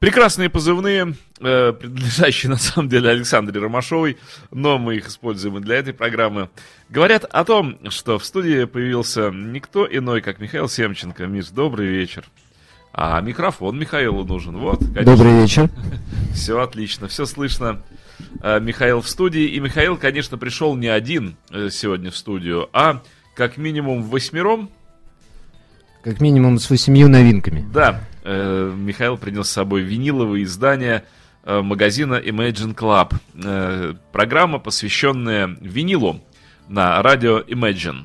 Прекрасные позывные, принадлежащие на самом деле Александре Ромашовой, но мы их используем и для этой программы, говорят о том, что в студии появился никто иной, как Михаил Семченко. Миш, добрый вечер. А микрофон Михаилу нужен, вот, конечно. Добрый вечер. Все отлично, все слышно. Михаил в студии, и Михаил, конечно, пришел не один сегодня в студию, а как минимум восьмером. Как минимум с 8 новинками. Да. Михаил принес с собой виниловые издания магазина Imagine Club. Программа, посвященная винилу на радио Imagine.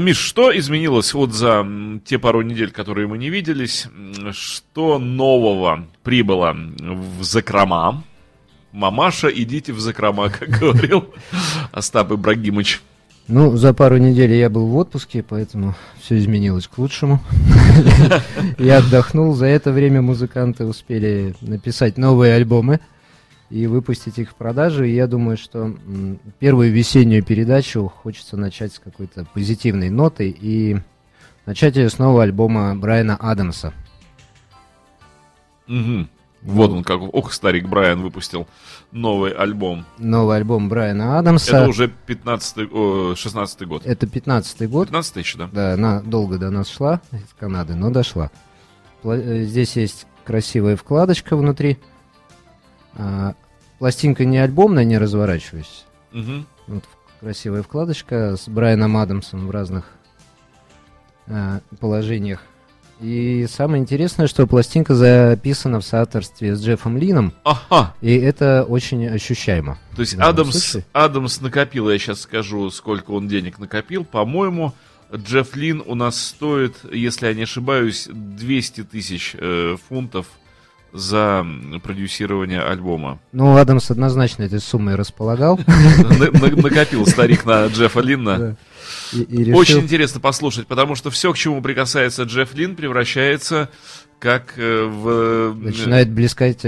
Миш, что изменилось вот за те пару недель, которые мы не виделись? Что нового прибыло в закрома? Мамаша, идите в закрома, как говорил Остап Ибрагимович. Ну, за пару недель я был в отпуске, поэтому все изменилось к лучшему. Я отдохнул. За это время музыканты успели написать новые альбомы и выпустить их в продажу. И я думаю, что первую весеннюю передачу хочется начать с какой-то позитивной ноты и начать ее с нового альбома Брайана Адамса. Вот он как, ох, старик Брайан выпустил новый альбом. Новый альбом Брайана Адамса. Это уже 16-й год. Это 15-й год. 15-й еще, да. Да, она долго до нас шла, из Канады, но дошла. Здесь есть красивая вкладочка внутри. Пластинка не альбомная, не разворачиваясь. Угу. Вот красивая вкладочка с Брайаном Адамсом в разных положениях. И самое интересное, что пластинка записана в соавторстве с Джеффом Линном. Ага. И это очень ощущаемо. То есть Адамс накопил, я сейчас скажу, сколько он денег накопил. По-моему, Джефф Линн у нас стоит, если я не ошибаюсь, 200 тысяч фунтов за продюсирование альбома. Ну, Адамс однозначно этой суммой располагал. Накопил старик на Джеффа Линна. Очень интересно послушать, потому что все, к чему прикасается Джефф Линн, превращается как в... Начинает блестеть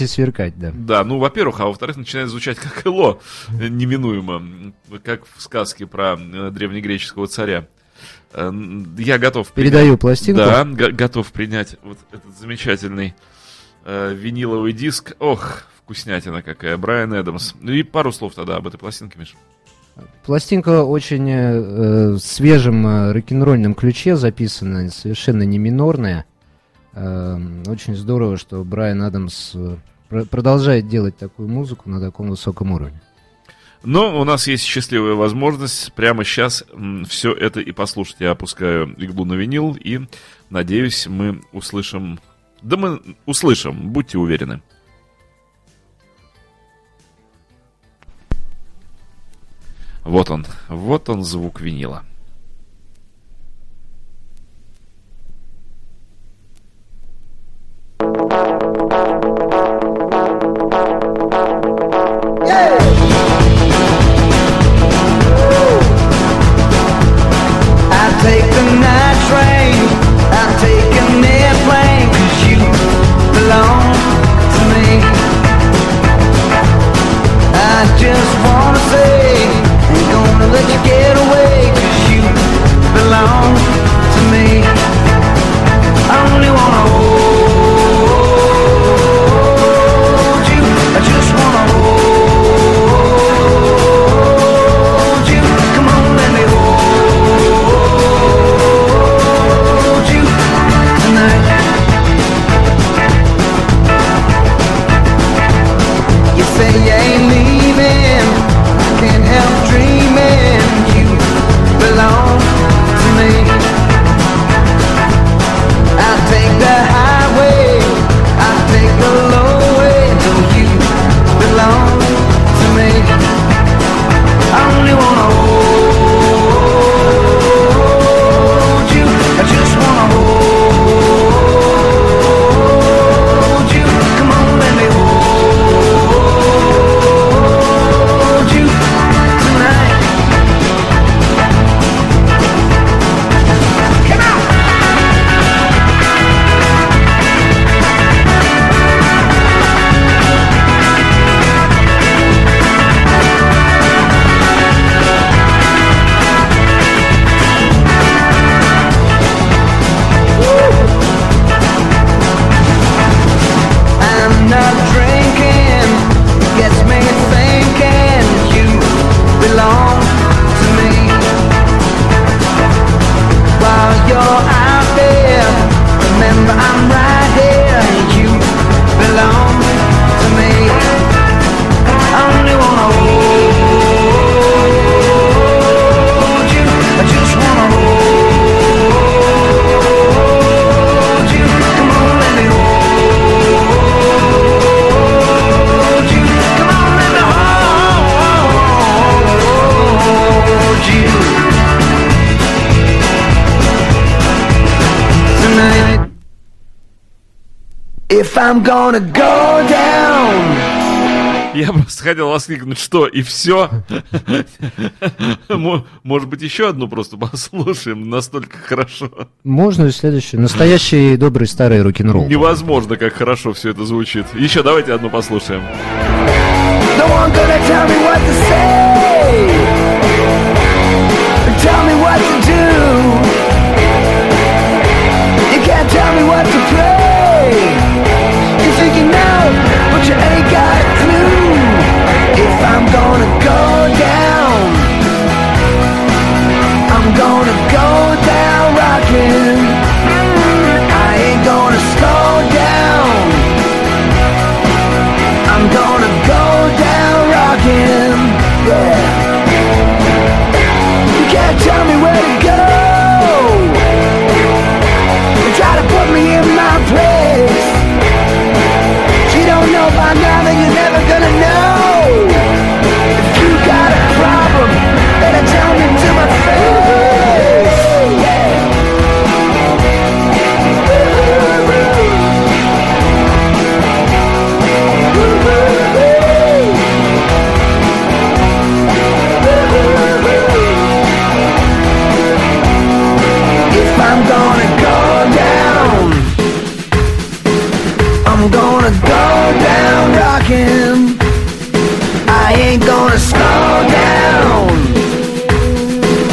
и сверкать, да. Да, ну, во-первых, а во-вторых, начинает звучать как ELO, неминуемо, как в сказке про древнегреческого царя. Я готов принять... Передаю пластинку. Да, готов принять вот этот замечательный виниловый диск. Ох, вкуснятина какая, Брайан Адамс. И пару слов тогда об этой пластинке, Миш. Пластинка очень свежем рок-н-ролльном ключе записана, совершенно не минорная. Очень здорово, что Брайан Адамс продолжает делать такую музыку на таком высоком уровне. Но у нас есть счастливая возможность прямо сейчас все это и послушать. Я опускаю иглу на винил и, надеюсь, мы услышим... Да мы услышим, будьте уверены. Вот он звук винила. Tonight. if I'm gonna go down. Я просто хотел воскликнуть, что и все. Может быть, еще одну просто послушаем, настолько хорошо. Можно и следующую. Настоящий добрый старый рок-н-ролл. Невозможно, как хорошо все это звучит. Еще давайте одну послушаем. I'm gonna go down. I'm gonna go down rockin'. I ain't gonna slow down. I'm gonna go down rockin'. Yeah. You can't tell me where to go. They try to put me in my place. You don't know by now that you're never gonna know. I'm gonna go down rockin'. I ain't gonna slow down.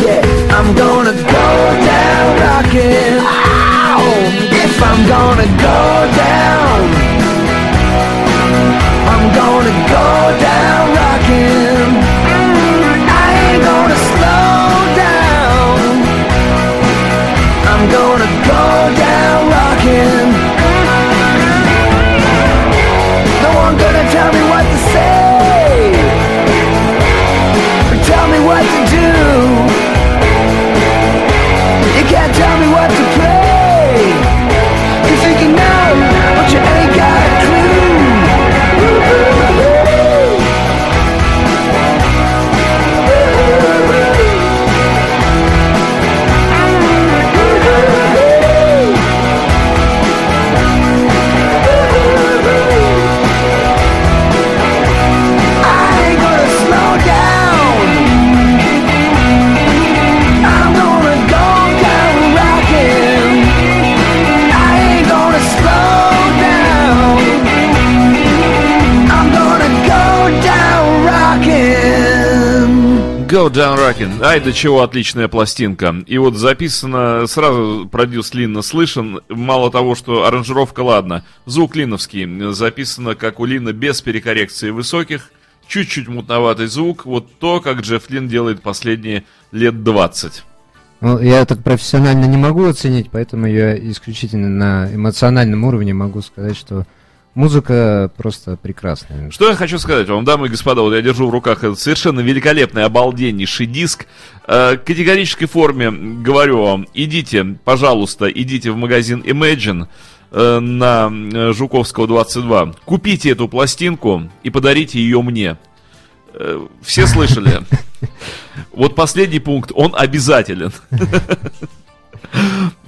Yeah, I'm gonna go down rockin'. Ow! If I'm gonna go down, I'm gonna go down rockin'. I ain't gonna slow down. I'm gonna go down rockin'. Tell me what to say, or tell me what to do. You can't tell me what to play. You think you know, but you ain't got a Go Down Rockin'. Ай, до чего отличная пластинка. И вот записано, сразу продюс Линна слышен. Мало того, что аранжировка, ладно, звук линновский. Записано, как у Линна, без перекоррекции высоких. Чуть-чуть мутноватый звук. Вот то, как Джефф Линн делает последние лет 20. Ну, я так профессионально не могу оценить, поэтому я исключительно на эмоциональном уровне могу сказать, что музыка просто прекрасная. Что я хочу сказать вам, дамы и господа, вот я держу в руках этот совершенно великолепный, обалденнейший диск. В категорической форме говорю вам, идите, пожалуйста, идите в магазин Imagine на Жуковского 22, купите эту пластинку и подарите ее мне. Все слышали? Вот последний пункт, он обязателен.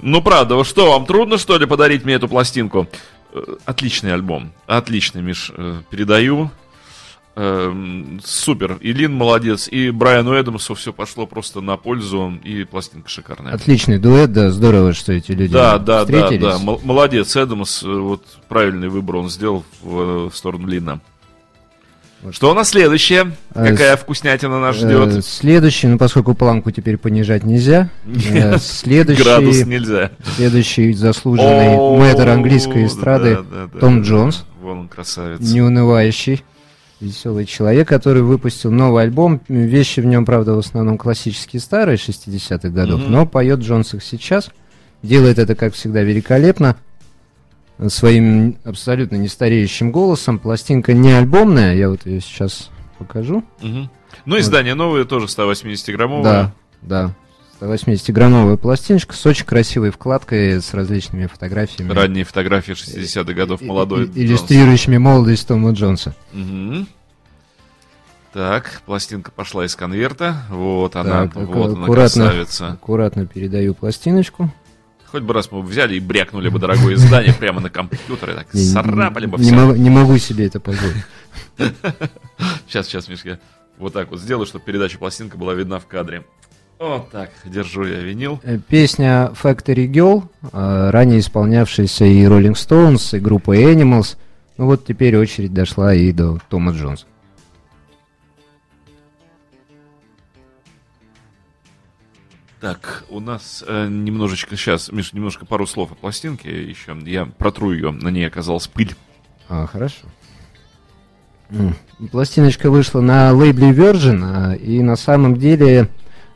Ну правда, что вам, трудно что ли подарить мне эту пластинку? Отличный альбом. Отличный, Миш, передаю. Супер. И Лин молодец. И Брайану Адамсу все пошло просто на пользу. И пластинка шикарная. Отличный дуэт, да. Здорово, что эти люди встретились. Да. Молодец, Адамс. Вот правильный выбор он сделал в сторону Лина. Вот. Что у нас следующее? Какая вкуснятина нас ждет? Следующий, ну поскольку планку теперь понижать нельзя. Следующий, градус нельзя. Следующий заслуженный мэтр английской эстрады Том Джонс. Вон он, красавец. Неунывающий, веселый человек, который выпустил новый альбом. Вещи в нем, правда, в основном классические, старые, 60-х годов. Но поет Джонс их сейчас. Делает это, как всегда, великолепно. Своим абсолютно нестареющим голосом. Пластинка не альбомная, я вот ее сейчас покажу. Ну, издание новое, тоже 180-граммовое. Да, 180-граммовая пластиночка с очень красивой вкладкой, с различными фотографиями. Ранние фотографии 60-х годов, молодой Джонс. Иллюстрирующими молодость Тома Джонса. Так, пластинка пошла из конверта. Вот она, красавица. Аккуратно передаю пластиночку. Хоть бы раз мы взяли и брякнули бы дорогое издание прямо на компьютер и так сарапали бы все. Не могу себе это позволить. Сейчас, Мишка, вот так вот сделаю, чтобы передача пластинка была видна в кадре. Вот так, держу я винил. Песня Factory Girl, ранее исполнявшаяся и Rolling Stones, и группой Animals. Ну вот теперь очередь дошла и до Тома Джонса. Так, у нас немножечко сейчас, Миш, немножко пару слов о пластинке еще. Я протру ее, на ней оказалась пыль. А, хорошо. Пластиночка вышла на лейбле Virgin и на самом деле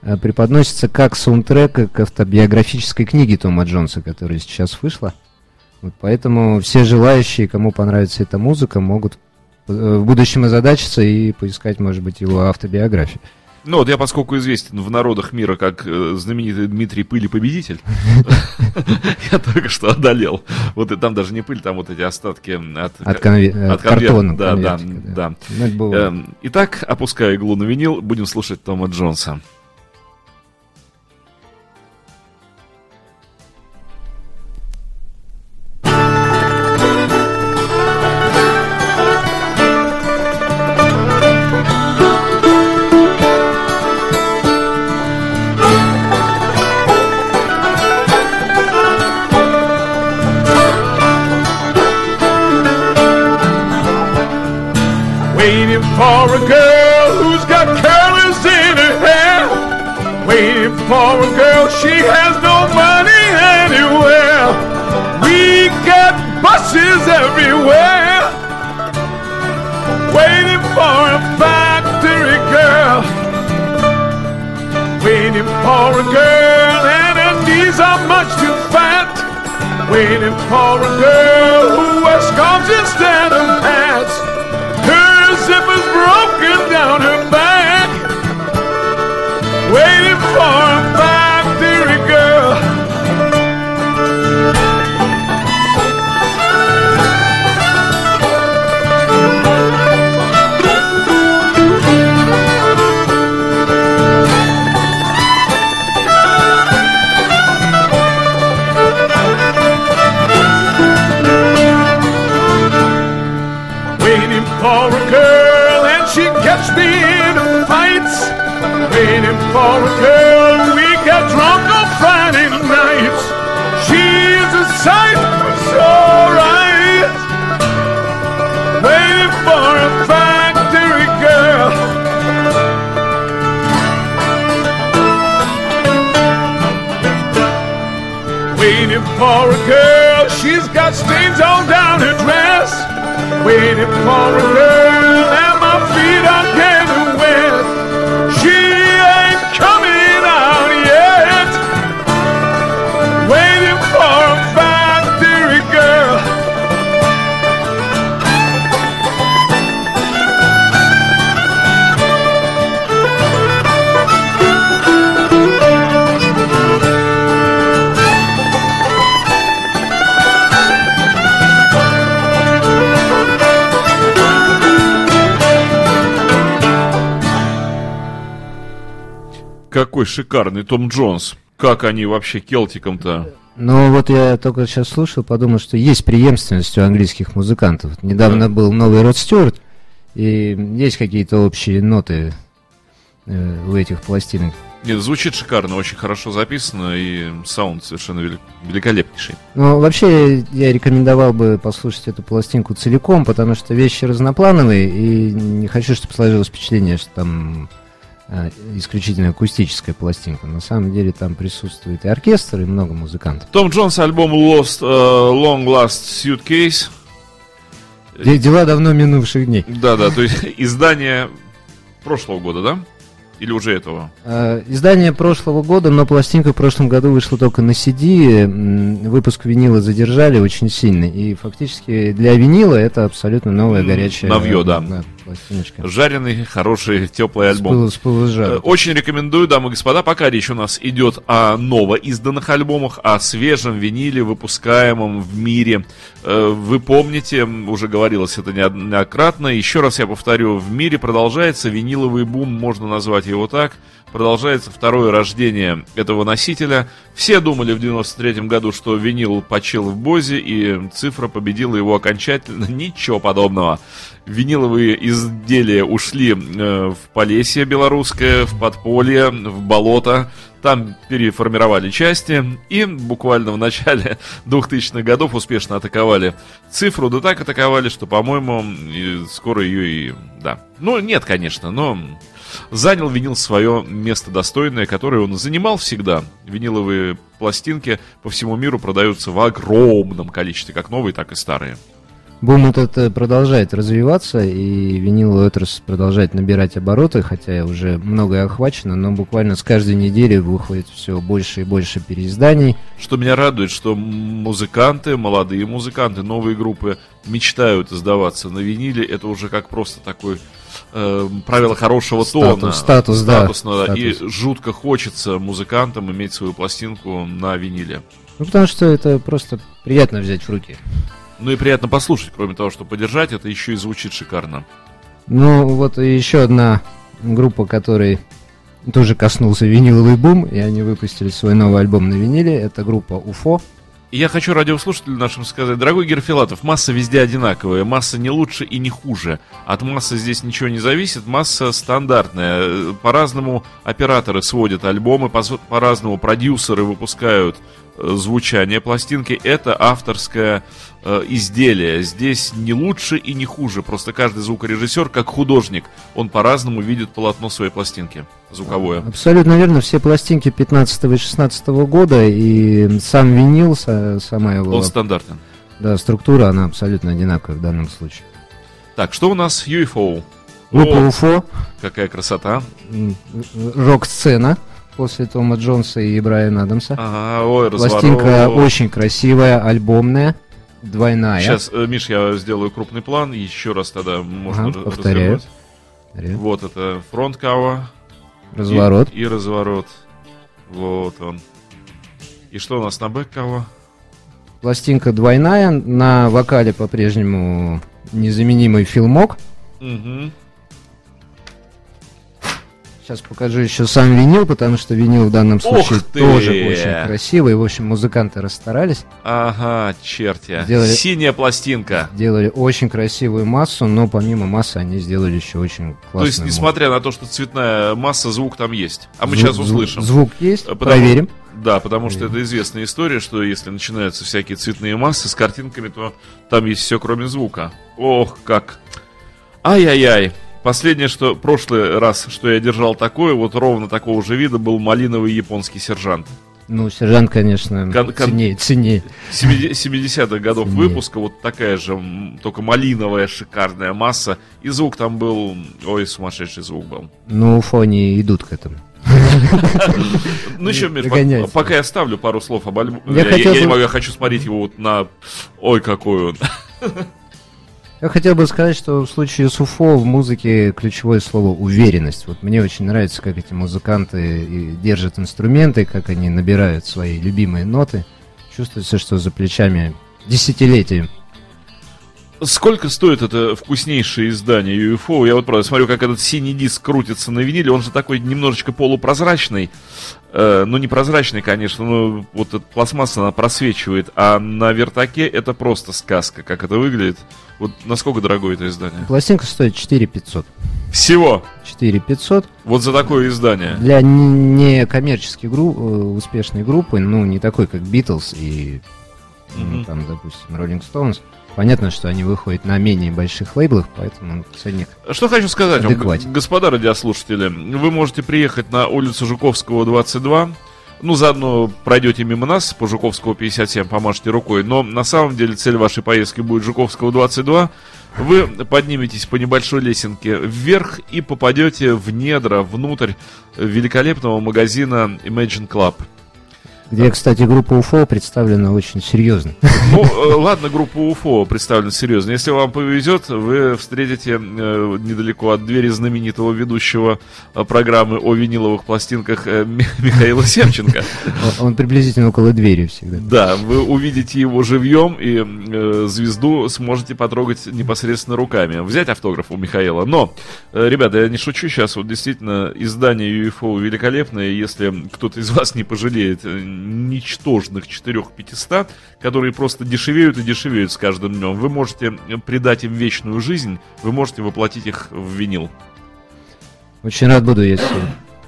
преподносится как саундтрек к автобиографической книге Тома Джонса, которая сейчас вышла. Вот поэтому все желающие, кому понравится эта музыка, могут в будущем озадачиться и поискать, может быть, его автобиографию. Ну вот я, поскольку известен в народах мира как знаменитый Дмитрий Пыли-победитель, я только что одолел. Вот и там даже не пыль, там вот эти остатки от конвертов. Да. Итак, опускаю иглу на винил, будем слушать Тома Джонса. For a girl who's got curls in her hair, waiting for a girl, she has no money anywhere. We got buses everywhere, waiting for a factory girl, waiting for a girl, and her knees are much too fat, waiting for a girl who wears scarves instead of hats. Zipper's broken down her back, waiting for a factory girl. Waiting for a girl. Catch me in a fight, waiting for a girl. We got drunk on Friday night. She's a sight, it's alright. Waiting for a factory girl. Waiting for a girl. She's got stains all down her dress. Waiting for a girl. And my feet are getting wet. She ain't coming out yet. Waiting for a factory girl. Какой шикарный Том Джонс. Как они вообще келтиком-то? Ну вот я только сейчас слушал, подумал, что есть преемственность у английских музыкантов. Недавно был новый Род Стюарт, и есть какие-то общие ноты у этих пластинок. Нет, звучит шикарно, очень хорошо записано, и саунд совершенно великолепнейший. Ну вообще я рекомендовал бы послушать эту пластинку целиком, потому что вещи разноплановые, и не хочу, чтобы сложилось впечатление, что там... исключительно акустическая пластинка. На самом деле там присутствует и оркестр, и много музыкантов. Том Джонс, альбом Long Last Suitcase. Дела давно минувших дней. Да, то есть издание прошлого года, да? Или уже этого? Издание прошлого года, но пластинка в прошлом году вышла только на CD. Выпуск винила задержали очень сильно. И фактически для винила это абсолютно новая горячая... Новье, да. пластиночка. Жареный, хороший, теплый альбом. Очень рекомендую, дамы и господа. Пока речь у нас идет о новоизданных альбомах, о свежем виниле, выпускаемом в мире. Вы помните, уже говорилось это неоднократно, еще раз я повторю, в мире продолжается виниловый бум, можно назвать его так. Продолжается второе рождение этого носителя. Все думали в 93-м году, что винил почил в бозе, и цифра победила его окончательно. Ничего подобного. Виниловые изделия ушли в полесье белорусское, в подполье, в болото. Там переформировали части и буквально в начале 2000-х годов успешно атаковали цифру. Да так атаковали, что, по-моему, скоро ее и... Да. Ну, нет, конечно, но... Занял винил свое место достойное, которое он занимал всегда. Виниловые пластинки по всему миру продаются в огромном количестве, как новые, так и старые. Бум этот продолжает развиваться, и виниловая отрасль продолжает набирать обороты, хотя уже многое охвачено, но буквально с каждой недели выходит все больше и больше переизданий. Что меня радует, что музыканты, молодые музыканты, новые группы мечтают издаваться на виниле. Это уже как просто такой... правило хорошего тона. Статус. И жутко хочется музыкантам иметь свою пластинку на виниле. Ну, потому что это просто приятно взять в руки. Ну и приятно послушать, кроме того, что подержать, это еще и звучит шикарно. Ну, вот еще одна группа, которой тоже коснулся виниловый бум, и они выпустили свой новый альбом на виниле, это группа U.F.O. Я хочу радиослушателям нашим сказать: дорогой Герфилатов, масса везде одинаковая, масса не лучше и не хуже. От массы здесь ничего не зависит, масса стандартная. По-разному операторы сводят альбомы, по-разному продюсеры выпускают звучание пластинки. Это авторское изделие. Здесь не лучше и не хуже. Просто каждый звукорежиссер, как художник, он по-разному видит полотно своей пластинки звуковое. Абсолютно верно. Все пластинки 15-го и 16-го года и сам винил, сама его... Он стандартен. Да, структура, она абсолютно одинаковая в данном случае. Так, что у нас? UFO. Группа UFO. Какая красота. Рок-сцена. После Тома Джонса и Брайана Адамса. Пластинка очень красивая, альбомная, двойная. Сейчас, Миш, я сделаю крупный план. Еще раз тогда можно развернуть. Вот это фронт-кава. Разворот. И разворот. Вот он. И что у нас на бэк-кава? Пластинка двойная. На вокале по-прежнему незаменимый Фил Мок. Угу. Сейчас покажу еще сам винил, потому что винил в данном случае тоже очень красивый. В общем, музыканты расстарались. Ага, черти. Синяя пластинка. Сделали очень красивую массу, но помимо массы они сделали еще очень классную. То есть, несмотря на то, что цветная масса, звук там есть. А мы сейчас услышим. Звук есть, проверим. Да, потому что это известная история, что если начинаются всякие цветные массы с картинками, то там есть все, кроме звука. Ох, как. Ай-яй-яй. Последнее, что прошлый раз, что я держал такое, вот ровно такого же вида был малиновый японский сержант. Ну, сержант, конечно, ценнее. 70-х годов ценнее. Выпуска, вот такая же, только малиновая шикарная масса. И звук там был, ой, сумасшедший звук был. Ну, UFO не идут к этому. Ну еще, Миш, пока я ставлю пару слов об альбоме. Я хочу смотреть его вот на... Ой, какой он... Я хотел бы сказать, что в случае с UFO в музыке ключевое слово «уверенность». Вот мне очень нравится, как эти музыканты держат инструменты, как они набирают свои любимые ноты. Чувствуется, что за плечами десятилетия. Сколько стоит это вкуснейшее издание UFO? Я вот правда смотрю, как этот синий диск крутится на виниле. Он же такой немножечко полупрозрачный. Ну, не прозрачный, конечно, но вот эта пластмасса, она просвечивает. А на вертаке это просто сказка, как это выглядит. Вот насколько дорогое это издание? Пластинка стоит 4500. Всего? 4500. Вот за такое издание? Для некоммерчески успешной группы, ну, не такой, как Битлз и, ну, там, допустим, Rolling Stones. Понятно, что они выходят на менее больших лейблах, поэтому ценник адекватен. Что хочу сказать вам, господа радиослушатели. Вы можете приехать на улицу Жуковского, 22. Ну, заодно пройдете мимо нас, по Жуковского, 57, помашете рукой. Но на самом деле цель вашей поездки будет Жуковского, 22. Вы подниметесь по небольшой лесенке вверх и попадете в недра, внутрь великолепного магазина Imagine Club. где, кстати, группа UFO представлена очень серьезно. Ну, ладно, группа UFO представлена серьезно. Если вам повезет, вы встретите недалеко от двери знаменитого ведущего программы о виниловых пластинках Михаила Семченко. Он приблизительно около двери всегда. Да, вы увидите его живьем и звезду сможете потрогать непосредственно руками. Взять автограф у Михаила. Но, ребята, я не шучу сейчас. Вот действительно, издание UFO великолепное. Если кто-то из вас не пожалеет ничтожных 4500, которые просто дешевеют и дешевеют с каждым днем, вы можете придать им вечную жизнь, вы можете воплотить их в винил. Очень рад буду, если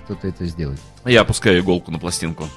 кто-то это сделает. Я опускаю иголку на пластинку.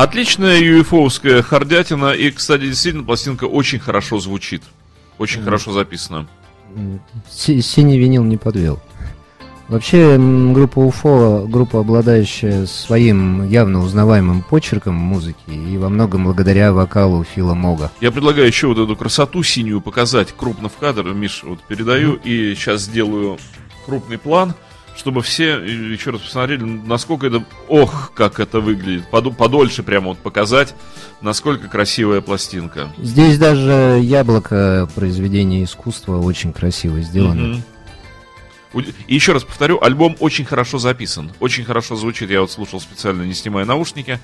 Отличная UFO-овская хардятина. И, кстати, действительно, пластинка очень хорошо звучит. Очень хорошо записана. Синий винил не подвел. Вообще, группа UFO, группа, обладающая своим явно узнаваемым почерком музыки и во многом благодаря вокалу Фила Мога. Я предлагаю еще вот эту красоту синюю показать крупно в кадр. Миш, вот передаю и сейчас сделаю крупный план, чтобы все еще раз посмотрели, насколько это... Ох, как это выглядит. Подольше прямо вот показать, насколько красивая пластинка. Здесь даже яблоко произведения искусства очень красиво сделано. Mm-hmm. И еще раз повторю, альбом очень хорошо записан, очень хорошо звучит. Я вот слушал специально, не снимая наушники.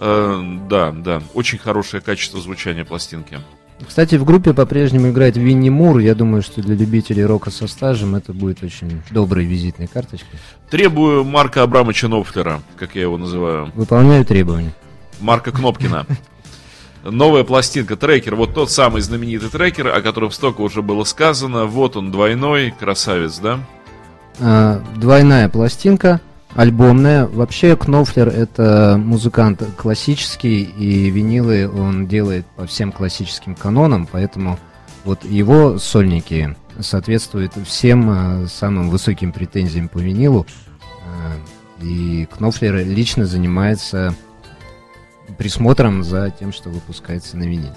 Да, очень хорошее качество звучания пластинки. Кстати, в группе по-прежнему играет Винни Мур. Я думаю, что для любителей рока со стажем это будет очень доброй визитной карточкой. Требую Марка Абрамовича Кнопфлера, как я его называю. Выполняю требования. Марка Кнопкина. Новая пластинка, трекер, вот тот самый знаменитый трекер, о котором столько уже было сказано. Вот он, двойной, красавец, да? Двойная пластинка, альбомная. Вообще Кнопфлер — это музыкант классический, и винилы он делает по всем классическим канонам, поэтому вот его сольники соответствуют всем самым высоким претензиям по винилу. И Кнопфлер лично занимается присмотром за тем, что выпускается на виниле.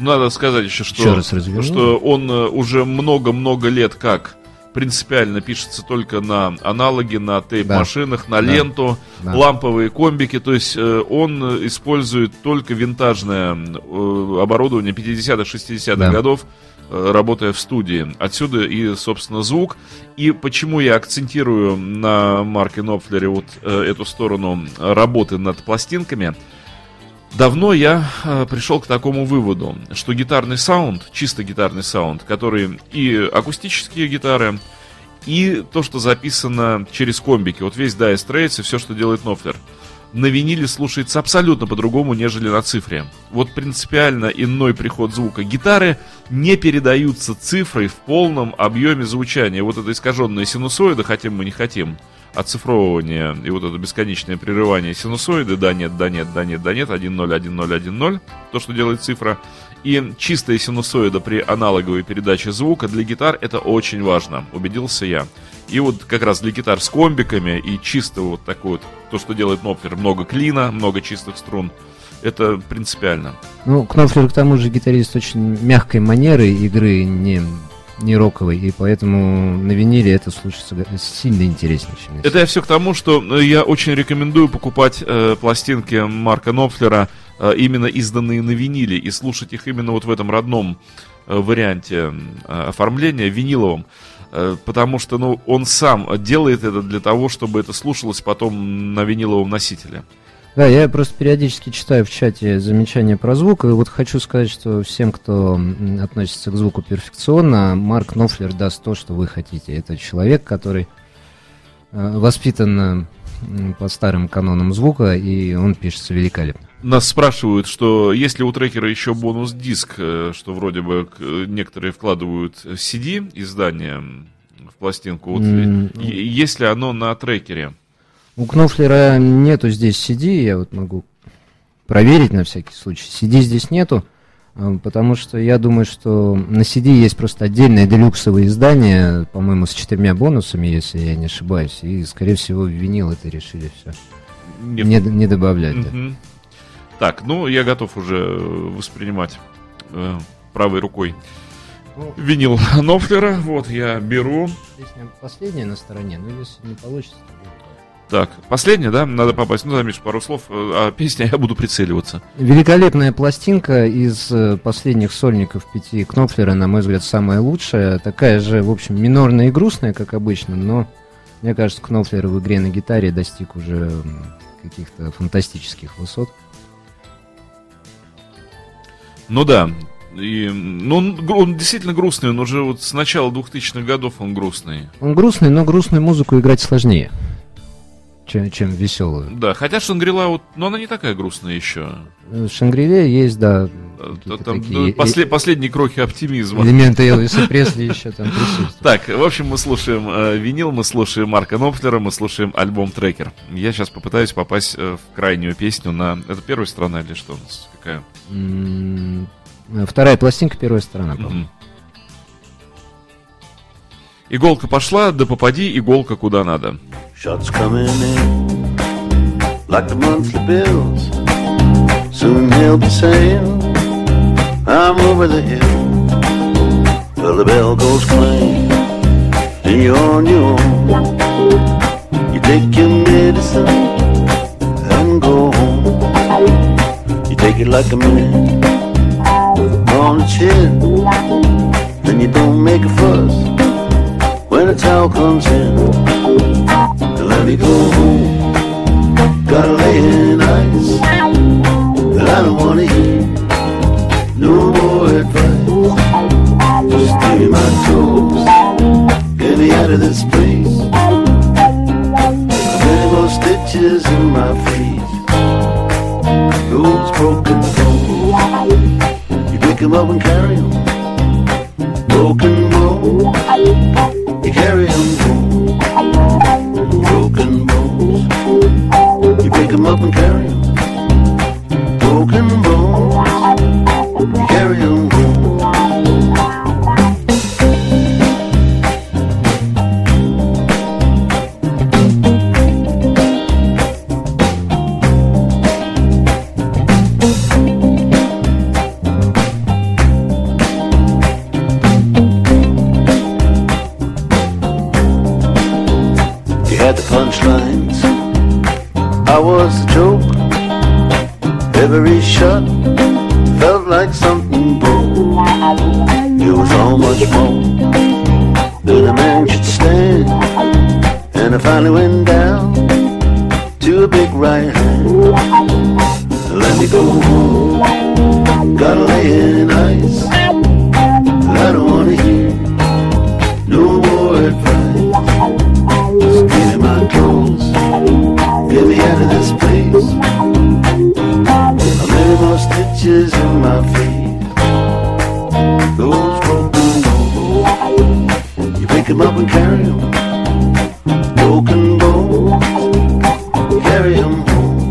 Надо сказать еще, что он уже много-много лет как принципиально пишется только на аналоги, на тейп-машинах, на ленту, ламповые комбики. То есть он использует только винтажное оборудование 50-х, 60-х годов, работая в студии. Отсюда и, собственно, звук. И почему я акцентирую на Марке Кнопфлере вот эту сторону работы над пластинками. Давно я пришел к такому выводу, что гитарный саунд, чисто гитарный саунд, который и акустические гитары, и то, что записано через комбики, вот весь Dias Trades и все, что делает Кнопфлер, на виниле слушается абсолютно по-другому, нежели на цифре. Вот принципиально иной приход звука. Гитары не передаются цифрой в полном объеме звучания. Вот это искаженная синусоида, хотим мы не хотим, оцифровывание и вот это бесконечное прерывание синусоиды, да-нет, 1-0, 1-0, 1-0, то, что делает цифра, и чистая синусоида при аналоговой передаче звука для гитар — это очень важно, убедился я. И вот как раз для гитар с комбиками и чисто вот такое вот, то, что делает Кнопфлер, много клина, много чистых струн, это принципиально. Ну, Кнопфлер, к тому же, гитарист очень мягкой манеры игры, не роковый, и поэтому на виниле это слушается сильно интереснее, чем это. Я все к тому, что я очень рекомендую покупать пластинки Марка Кнопфлера, именно изданные на виниле, и слушать их именно вот в этом родном варианте оформления, виниловом, потому что он сам делает это для того, чтобы это слушалось потом на виниловом носителе. Да, я просто периодически читаю в чате замечания про звук, и вот хочу сказать, что всем, кто относится к звуку перфекционно, Марк Кнопфлер даст то, что вы хотите. Это человек, который воспитан по старым канонам звука, и он пишется великолепно. Нас спрашивают, что есть ли у трекера еще бонус-диск, что вроде бы некоторые вкладывают CD-издание в пластинку. Вот есть ли оно на трекере? У Кнопфлера нету здесь CD, я вот могу проверить на всякий случай. CD здесь нету, потому что я думаю, что на CD есть просто отдельное делюксовое издание, по-моему, с 4 бонусами, если я не ошибаюсь, и, скорее всего, в винил это решили все не добавлять. Да. Так, я готов уже воспринимать правой рукой винил Кнопфлера. Вот, я беру. Здесь последняя на стороне, но если не получится... Так, последняя, да? Надо попасть. Ну да, Миш, пару слов о песне, я буду прицеливаться. Великолепная пластинка из последних сольников 5 Кнопфлера, на мой взгляд, самая лучшая. Такая же, в общем, минорная и грустная, как обычно, но, мне кажется, Кнопфлер в игре на гитаре достиг уже каких-то фантастических высот. Ну да. Он действительно грустный, он уже вот с начала 2000-х годов он грустный. Он грустный, но грустную музыку играть сложнее, чем веселую. Да, хотя Шангрила, но она не такая грустная еще. В Шангриле есть, да. Там последние крохи оптимизма. Элементы Элвиса Пресли еще там присутствуют. Так, в общем, мы слушаем винил, мы слушаем Марка Кнопфлера, мы слушаем альбом «Трекер». Я сейчас попытаюсь попасть в крайнюю песню на... Это первая сторона или что у нас? Какая? Вторая пластинка, первая сторона, по-моему. Иголка пошла, да попади иголка куда надо. Shots coming in, like the monthly bills. Soon he'll be saying, I'm over the hill. Till the bell goes clang, and you're on your own. You take your medicine and go home. You take it like a man on the chin. Then you don't make a fuss. When a towel comes in, let me go home. Gotta lay in ice, and I don't wanna hear no more advice. Just give me my toes, get me out of this place. Many more stitches in my face. Those broken bones, you pick 'em up and carry 'em. Broken bones. You carry 'em home, broken bones. You pick 'em up and carry 'em, broken bones. You carry 'em home. Every shot felt like something broke. It was so much more than a man should stand. And I finally went down to a big right hand. Let me go home, gotta lay in ice. I don't wanna hear no more advice. Just give me my clothes, get me out of this place. More stitches in my feet. Those broken bones, you pick 'em up and carry 'em. Broken bones, carry 'em home.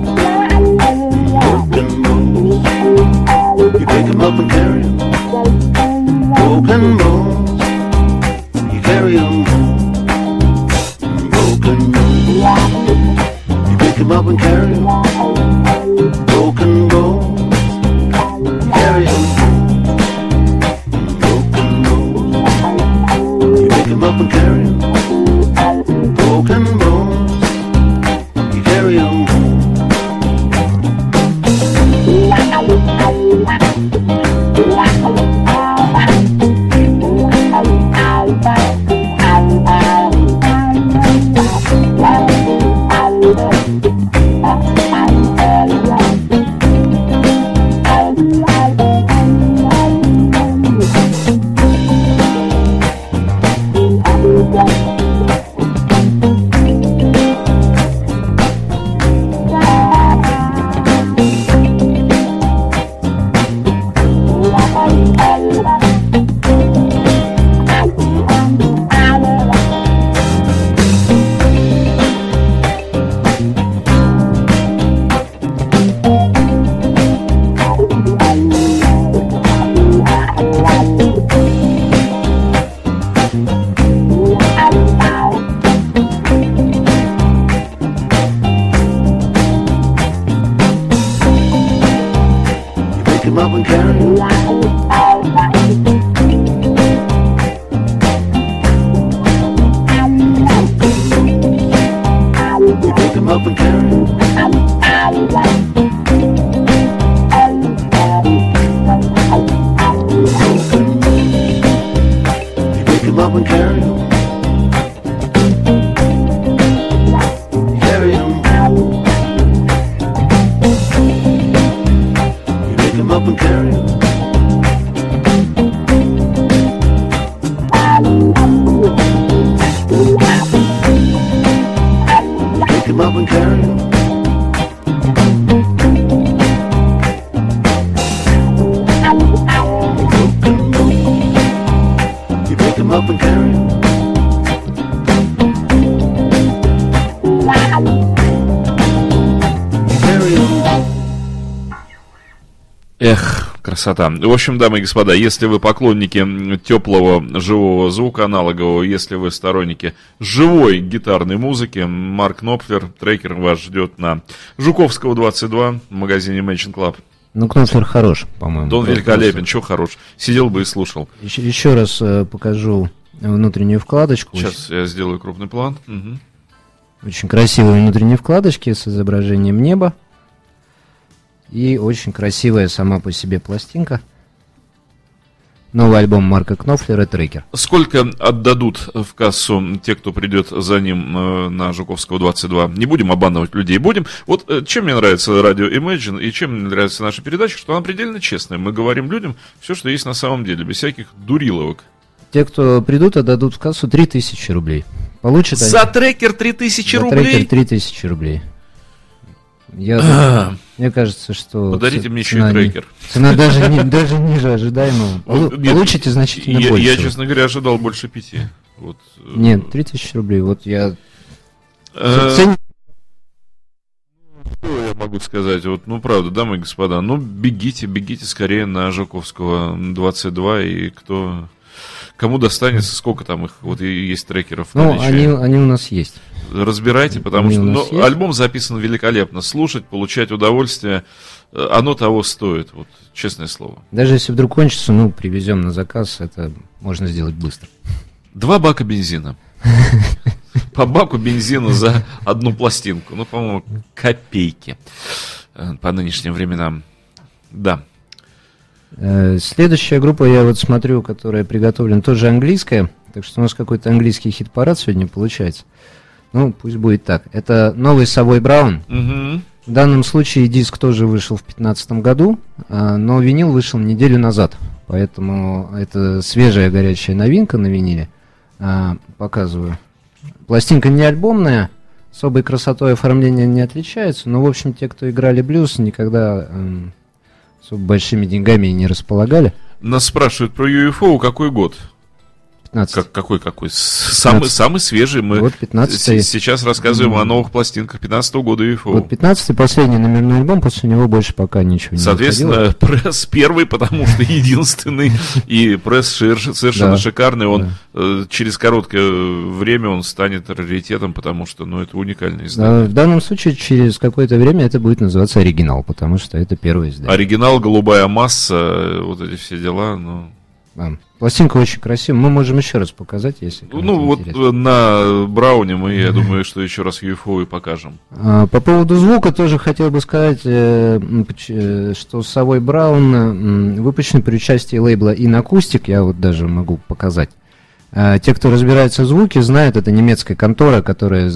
Broken bones, you pick 'em up and carry 'em. Broken bones, you carry 'em home. Broken bones, you pick 'em up and carry 'em. Broken bones. Эх, красота. В общем, дамы и господа, если вы поклонники теплого живого звука аналогового, если вы сторонники живой гитарной музыки, Марк Кнопфлер, трекер вас ждет на Жуковского, 22, в магазине Imagine Club. Ну, Кнопфлер хорош, по-моему. Да он великолепен, чего хорош. Сидел бы и слушал. Еще раз покажу внутреннюю вкладочку. Сейчас я сделаю крупный план. Угу. Очень красивые внутренние вкладочки с изображением неба. И очень красивая сама по себе пластинка. Новый альбом Марка Кнопфлера «Трекер». Сколько отдадут в кассу те, кто придет за ним на Жуковского 22? Не будем обманывать людей, будем. Вот чем мне нравится радио Imagine и чем мне нравится наша передача, что она предельно честная. Мы говорим людям все, что есть на самом деле, без всяких дуриловок. Те, кто придут, отдадут в кассу 3000 рублей. Получат за они... трекер 3000 рублей? За трекер 3000 рублей. Мне кажется, что... Подарите мне еще и трекер. Цена даже ниже ожидаемого. Получите значительно больше. Я, честно говоря, ожидал больше 5. Нет, 3000 рублей. Вот я... Что я могу сказать? Вот, ну, правда, дамы и господа, ну, бегите скорее на Жуковского 22, и кто... Кому достанется, сколько там их, вот и есть трекеров. Ну, они у нас есть. Разбирайте, потому они что альбом записан великолепно. Слушать, получать удовольствие, оно того стоит, вот честное слово. Даже если вдруг кончится, ну, привезем на заказ, это можно сделать быстро. 2 бака бензина. По баку бензина за одну пластинку. Ну, по-моему, копейки по нынешним временам. Да. Следующая группа, я вот смотрю, которая приготовлена, тоже английская. Так что у нас какой-то английский хит-парад сегодня получается. Ну, пусть будет так. Это новый Savoy Brown. Угу. В данном случае диск тоже вышел в 2015 году, но винил вышел неделю назад. Поэтому это свежая горячая новинка на виниле. Показываю. Пластинка не альбомная, особой красотой оформления не отличается. Но, в общем, те, кто играли блюз, никогда... большими деньгами не располагали. Нас спрашивают про UFO, какой год? 15. Какой? 15. Самый свежий. Мы вот 15-й. Сейчас рассказываем о новых пластинках 15-го года UFO. Вот 15-й, последний номерной альбом, после него больше пока ничего не было. Соответственно, пресс первый, потому что единственный, и пресс совершенно шикарный. Он через короткое время он станет раритетом, потому что это уникальное издание. В данном случае через какое-то время это будет называться оригинал, потому что это первое издание. Оригинал, голубая масса, вот эти все дела, Пластинка очень красивая, мы можем еще раз показать, если... интересно. На Брауне мы, я думаю, что еще раз UFO и покажем. По поводу звука тоже хотел бы сказать, что Savoy Brown выпущен при участии лейбла «Ин Акустик», я вот даже могу показать. Те, кто разбирается в звуке, знают, это немецкая контора, которая